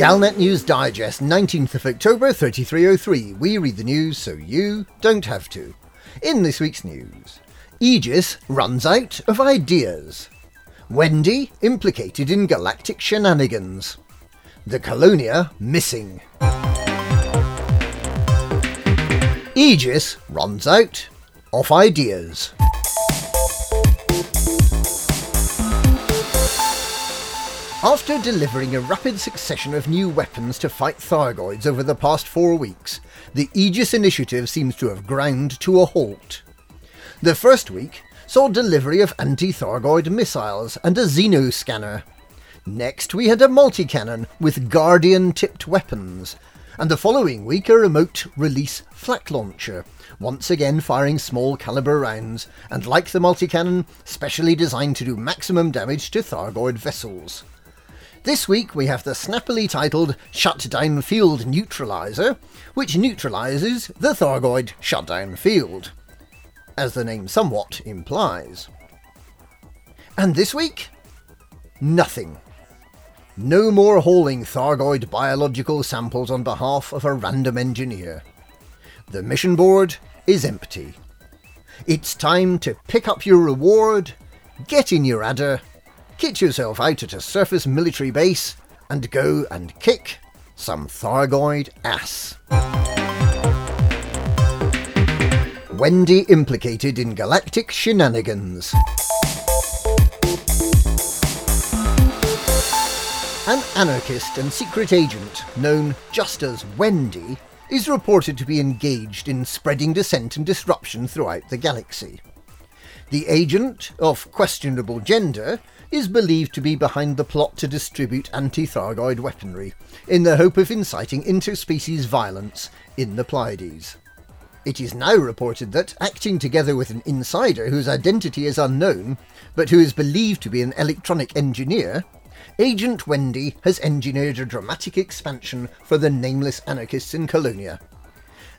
Galnet News Digest, 19th of October, 3303. We read the news so you don't have to. In this week's news, Aegis runs out of ideas. Wendy implicated in galactic shenanigans. The Colonia missing. Aegis runs out of ideas. After delivering a rapid succession of new weapons to fight Thargoids over the past 4 weeks, the Aegis initiative seems to have ground to a halt. The first week saw delivery of anti-Thargoid missiles and a Xeno scanner. Next we had a multi-cannon with Guardian-tipped weapons, and the following week a remote release flak launcher, once again firing small calibre rounds, and like the multi-cannon, specially designed to do maximum damage to Thargoid vessels. This week we have the snappily titled Shutdown Field Neutralizer, which neutralises the Thargoid shutdown field, as the name somewhat implies. And this week? Nothing. No more hauling Thargoid biological samples on behalf of a random engineer. The mission board is empty. It's time to pick up your reward, get in your adder, kit yourself out at a surface military base, and go and kick some Thargoid ass. Wendy implicated in galactic shenanigans. An anarchist and secret agent, known just as Wendy, is reported to be engaged in spreading dissent and disruption throughout the galaxy. The agent, of questionable gender, is believed to be behind the plot to distribute anti-Thargoid weaponry, in the hope of inciting interspecies violence in the Pleiades. It is now reported that, acting together with an insider whose identity is unknown, but who is believed to be an electronic engineer, Agent Wendy has engineered a dramatic expansion for the Nameless Anarchists in Colonia.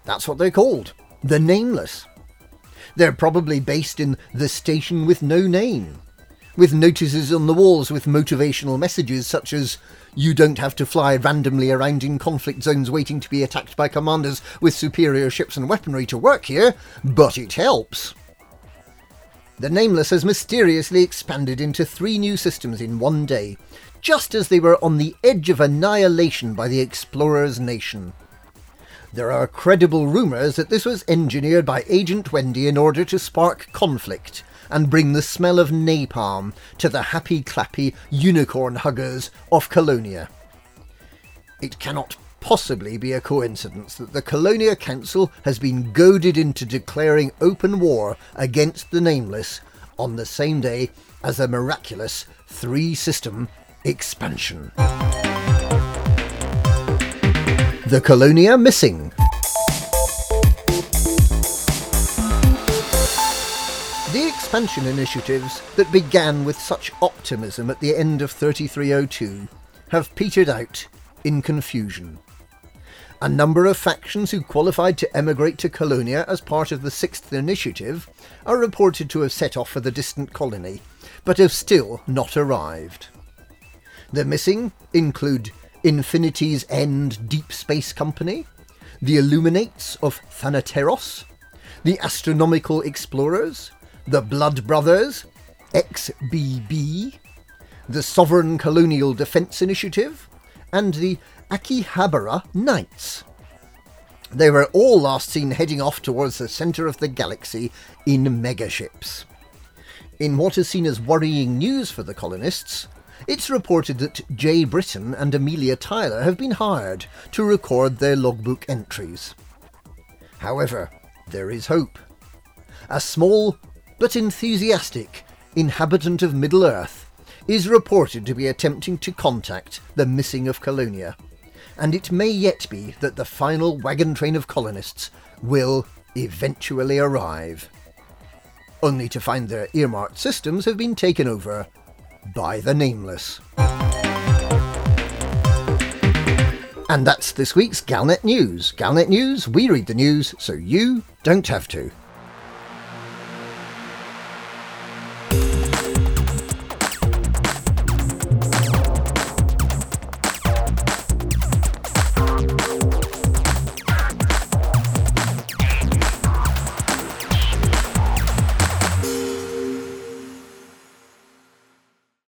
That's what they're called, the Nameless. They're probably based in the Station with No Name, with notices on the walls with motivational messages such as "You don't have to fly randomly around in conflict zones waiting to be attacked by commanders with superior ships and weaponry to work here, but it helps." The Nameless has mysteriously expanded into 3 new systems in 1 day, just as they were on the edge of annihilation by the Explorer's Nation. There are credible rumours that this was engineered by Agent Wendy in order to spark conflict and bring the smell of napalm to the happy-clappy unicorn huggers of Colonia. It cannot possibly be a coincidence that the Colonia Council has been goaded into declaring open war against the Nameless on the same day as a miraculous 3-system expansion. The Colonia missing. The expansion initiatives that began with such optimism at the end of 3302 have petered out in confusion. A number of factions who qualified to emigrate to Colonia as part of the 6th Initiative are reported to have set off for the distant colony, but have still not arrived. The missing include Infinity's End Deep Space Company, the Illuminates of Thanateros, the Astronomical Explorers, the Blood Brothers, XBB, the Sovereign Colonial Defence Initiative, and the Akihabara Knights. They were all last seen heading off towards the centre of the galaxy in megaships. In what is seen as worrying news for the colonists, it's reported that Jay Britton and Amelia Tyler have been hired to record their logbook entries. However, there is hope. A small but enthusiastic inhabitant of Middle-earth is reported to be attempting to contact the missing of Colonia, and it may yet be that the final wagon train of colonists will eventually arrive, only to find their earmarked systems have been taken over by the Nameless. And that's this week's Galnet News. Galnet News, we read the news so you don't have to.